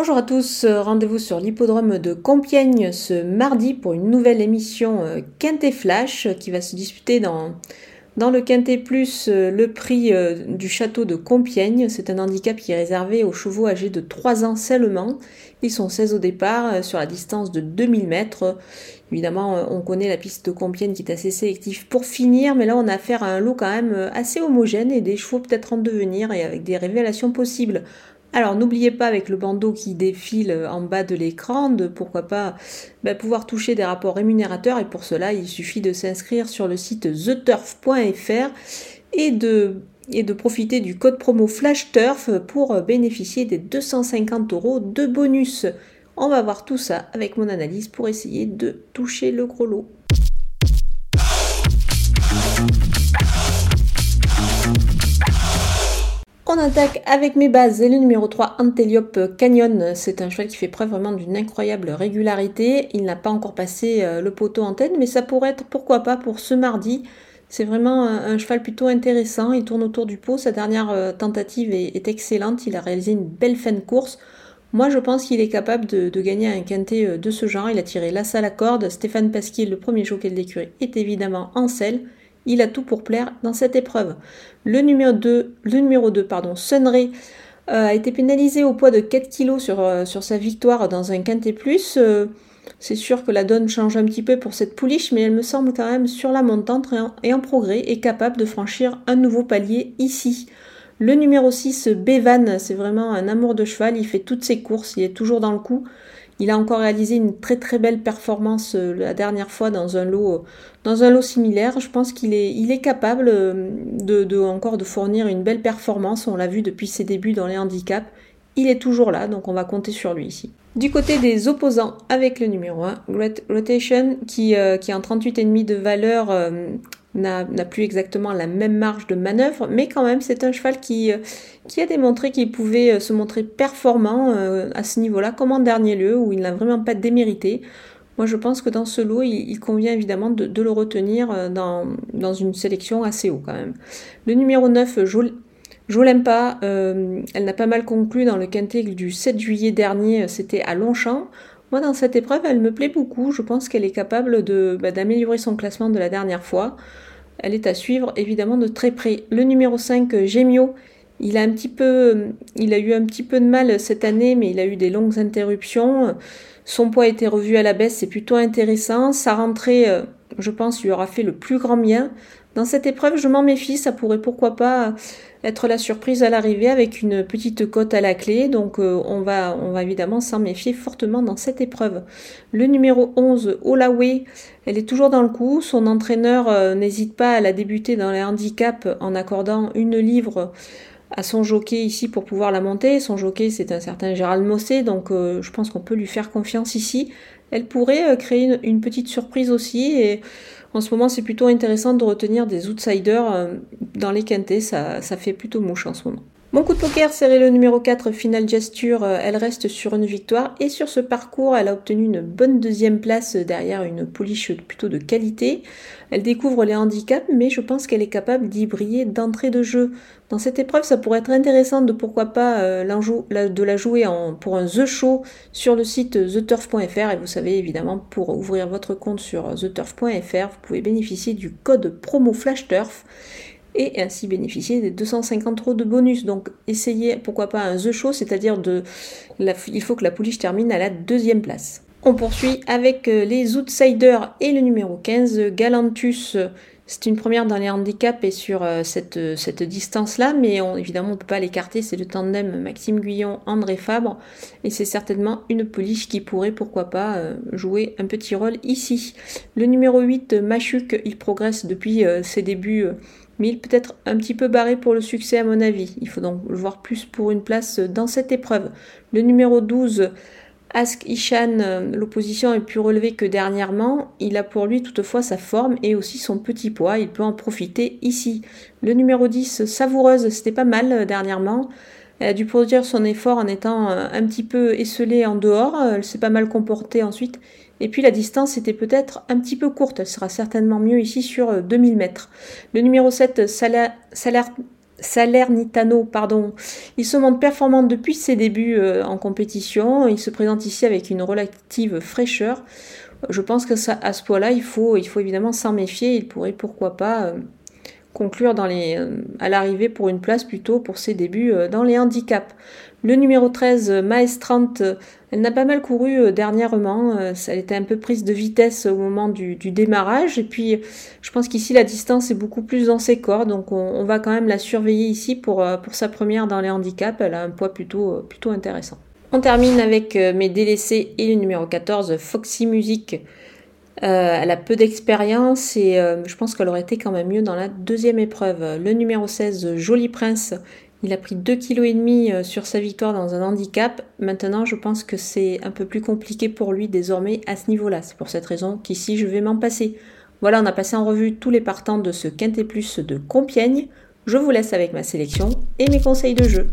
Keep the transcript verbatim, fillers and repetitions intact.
Bonjour à tous, rendez-vous sur l'hippodrome de Compiègne ce mardi pour une nouvelle émission Quintet Flash qui va se disputer dans, dans le Quintet Plus le prix du château de Compiègne. C'est un handicap qui est réservé aux chevaux âgés de trois ans seulement. Ils sont seize au départ sur la distance de deux mille mètres. Évidemment, on connaît la piste de Compiègne qui est assez sélective pour finir, mais là on a affaire à un lot quand même assez homogène et des chevaux peut-être en devenir et avec des révélations possibles. Alors n'oubliez pas avec le bandeau qui défile en bas de l'écran de pourquoi pas bah, pouvoir toucher des rapports rémunérateurs et pour cela il suffit de s'inscrire sur le site the turf point f r et de, et de profiter du code promo FLASHTURF pour bénéficier des deux cent cinquante euros de bonus. On va voir tout ça avec mon analyse pour essayer de toucher le gros lot. On attaque avec mes bases et le numéro trois, Antéliope Canyon. C'est un cheval qui fait preuve vraiment d'une incroyable régularité. Il n'a pas encore passé le poteau en tête, mais ça pourrait être, pourquoi pas, pour ce mardi. C'est vraiment un cheval plutôt intéressant. Il tourne autour du pot. Sa dernière tentative est, est excellente. Il a réalisé une belle fin de course. Moi, je pense qu'il est capable de, de gagner un quintet de ce genre. Il a tiré l'as à la corde. Stéphane Pasquier, le premier jockey de l'écurie, est évidemment en selle. Il a tout pour plaire dans cette épreuve. Le numéro deux, le numéro deux pardon, Sunray euh, a été pénalisé au poids de quatre kilos sur, euh, sur sa victoire dans un quintet plus. Euh, c'est sûr que la donne change un petit peu pour cette pouliche, mais elle me semble quand même sur la montante et en, et en progrès et capable de franchir un nouveau palier ici. Le numéro six, Bévan, c'est vraiment un amour de cheval. Il fait toutes ses courses, il est toujours dans le coup. Il a encore réalisé une très très belle performance euh, la dernière fois dans un lot, euh, dans un lot similaire. Je pense qu'il est, il est capable euh, de, de, encore de fournir une belle performance. On l'a vu depuis ses débuts dans les handicaps. Il est toujours là, donc on va compter sur lui ici. Du côté des opposants, avec le numéro un, Great Rotation, qui, euh, qui en trente-huit virgule cinq de valeur euh, n'a, n'a plus exactement la même marge de manœuvre, mais quand même c'est un cheval qui, euh, qui a démontré qu'il pouvait se montrer performant euh, à ce niveau-là, comme en dernier lieu, où il n'a vraiment pas démérité. Moi je pense que dans ce lot, il, il convient évidemment de, de le retenir dans, dans une sélection assez haut quand même. Le numéro neuf, Joli... Jolimpa, euh, elle n'a pas mal conclu dans le quintet du sept juillet dernier, c'était à Longchamp. Moi, dans cette épreuve, elle me plaît beaucoup. Je pense qu'elle est capable de, bah, d'améliorer son classement de la dernière fois. Elle est à suivre, évidemment, de très près. Le numéro cinq, Gemio, il a un petit peu, il a eu un petit peu de mal cette année, mais il a eu des longues interruptions. Son poids a été revu à la baisse, c'est plutôt intéressant. Sa rentrée, je pense, lui aura fait le plus grand bien. Dans cette épreuve, je m'en méfie, ça pourrait pourquoi pas être la surprise à l'arrivée avec une petite cote à la clé, donc euh, on va on va évidemment s'en méfier fortement dans cette épreuve. Le numéro onze, Olawé, elle est toujours dans le coup, son entraîneur euh, n'hésite pas à la débuter dans les handicaps en accordant une livre à son jockey ici pour pouvoir la monter. Son jockey, c'est un certain Gérald Mossé, donc euh, je pense qu'on peut lui faire confiance ici. Elle pourrait euh, créer une, une petite surprise aussi et en ce moment, c'est plutôt intéressant de retenir des outsiders dans les quintets, ça, ça fait plutôt mouche en ce moment. Mon coup de poker, c'est le numéro quatre, Final Gesture. Elle reste sur une victoire et sur ce parcours, elle a obtenu une bonne deuxième place derrière une pouliche plutôt de qualité. Elle découvre les handicaps, mais je pense qu'elle est capable d'y briller d'entrée de jeu. Dans cette épreuve, ça pourrait être intéressant de pourquoi pas euh, de la jouer en, pour un The Show sur le site the turf point f r. Et vous savez, évidemment, pour ouvrir votre compte sur the turf point f r, vous pouvez bénéficier du code promo FlashTurf et ainsi bénéficier des deux cent cinquante euros de bonus. Donc essayez, pourquoi pas, un The Show, c'est-à-dire de la, il faut que la pouliche termine à la deuxième place. On poursuit avec les outsiders et le numéro quinze, Galantus. C'est une première dans les handicaps et sur cette, cette distance-là, mais on, évidemment on ne peut pas l'écarter, c'est le tandem Maxime Guyon-André Fabre, et c'est certainement une pouliche qui pourrait, pourquoi pas, jouer un petit rôle ici. Le numéro huit, Machuc, il progresse depuis ses débuts, mais il peut être un petit peu barré pour le succès à mon avis. Il faut donc le voir plus pour une place dans cette épreuve. Le numéro douze, Ask Ishan, l'opposition est plus relevée que dernièrement. Il a pour lui toutefois sa forme et aussi son petit poids. Il peut en profiter ici. Le numéro dix, Savoureuse, c'était pas mal dernièrement. Elle a dû produire son effort en étant un petit peu esselée en dehors. Elle s'est pas mal comportée ensuite. Et puis la distance était peut-être un petit peu courte. Elle sera certainement mieux ici sur deux mille mètres. Le numéro sept, Sala... Saler... Salernitano, pardon. Il se montre performant depuis ses débuts euh, en compétition. Il se présente ici avec une relative fraîcheur. Je pense que ça, à ce point-là, il faut, il faut évidemment s'en méfier. Il pourrait, pourquoi pas, euh, conclure dans les, euh, à l'arrivée pour une place plutôt pour ses débuts euh, dans les handicaps. Le numéro treize, Maestrante, elle n'a pas mal couru dernièrement. Elle était un peu prise de vitesse au moment du, du démarrage. Et puis, je pense qu'ici, la distance est beaucoup plus dans ses corps. Donc, on, on va quand même la surveiller ici pour, pour sa première dans les handicaps. Elle a un poids plutôt, plutôt intéressant. On termine avec mes délaissés et le numéro quatorze, Foxy Musique. Euh, elle a peu d'expérience et euh, je pense qu'elle aurait été quand même mieux dans la deuxième épreuve. Le numéro seize, Joli Prince. Il a pris deux virgule cinq kilos sur sa victoire dans un handicap. Maintenant, je pense que c'est un peu plus compliqué pour lui désormais à ce niveau-là. C'est pour cette raison qu'ici, je vais m'en passer. Voilà, on a passé en revue tous les partants de ce Quintet Plus de Compiègne. Je vous laisse avec ma sélection et mes conseils de jeu.